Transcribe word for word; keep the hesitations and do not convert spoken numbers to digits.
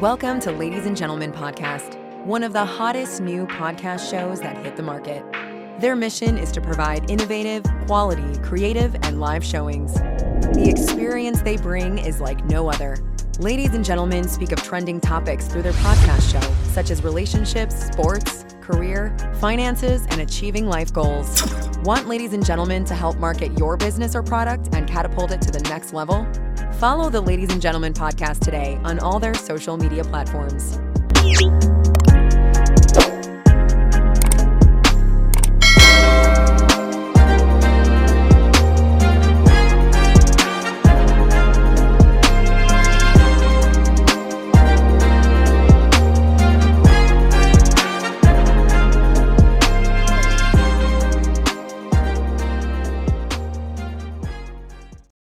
Welcome to Ladies and Gentlemen Podcast, one of the hottest new podcast shows that hit the market. Their mission is to provide innovative, quality, creative, and live showings. The experience they bring is like no other. Ladies and gentlemen speak of trending topics through their podcast show, such as relationships, sports, career, finances, and achieving life goals. Want ladies and gentlemen to help market your business or product and catapult it to the next level? Follow the Ladies and Gentlemen Podcast today on all their social media platforms.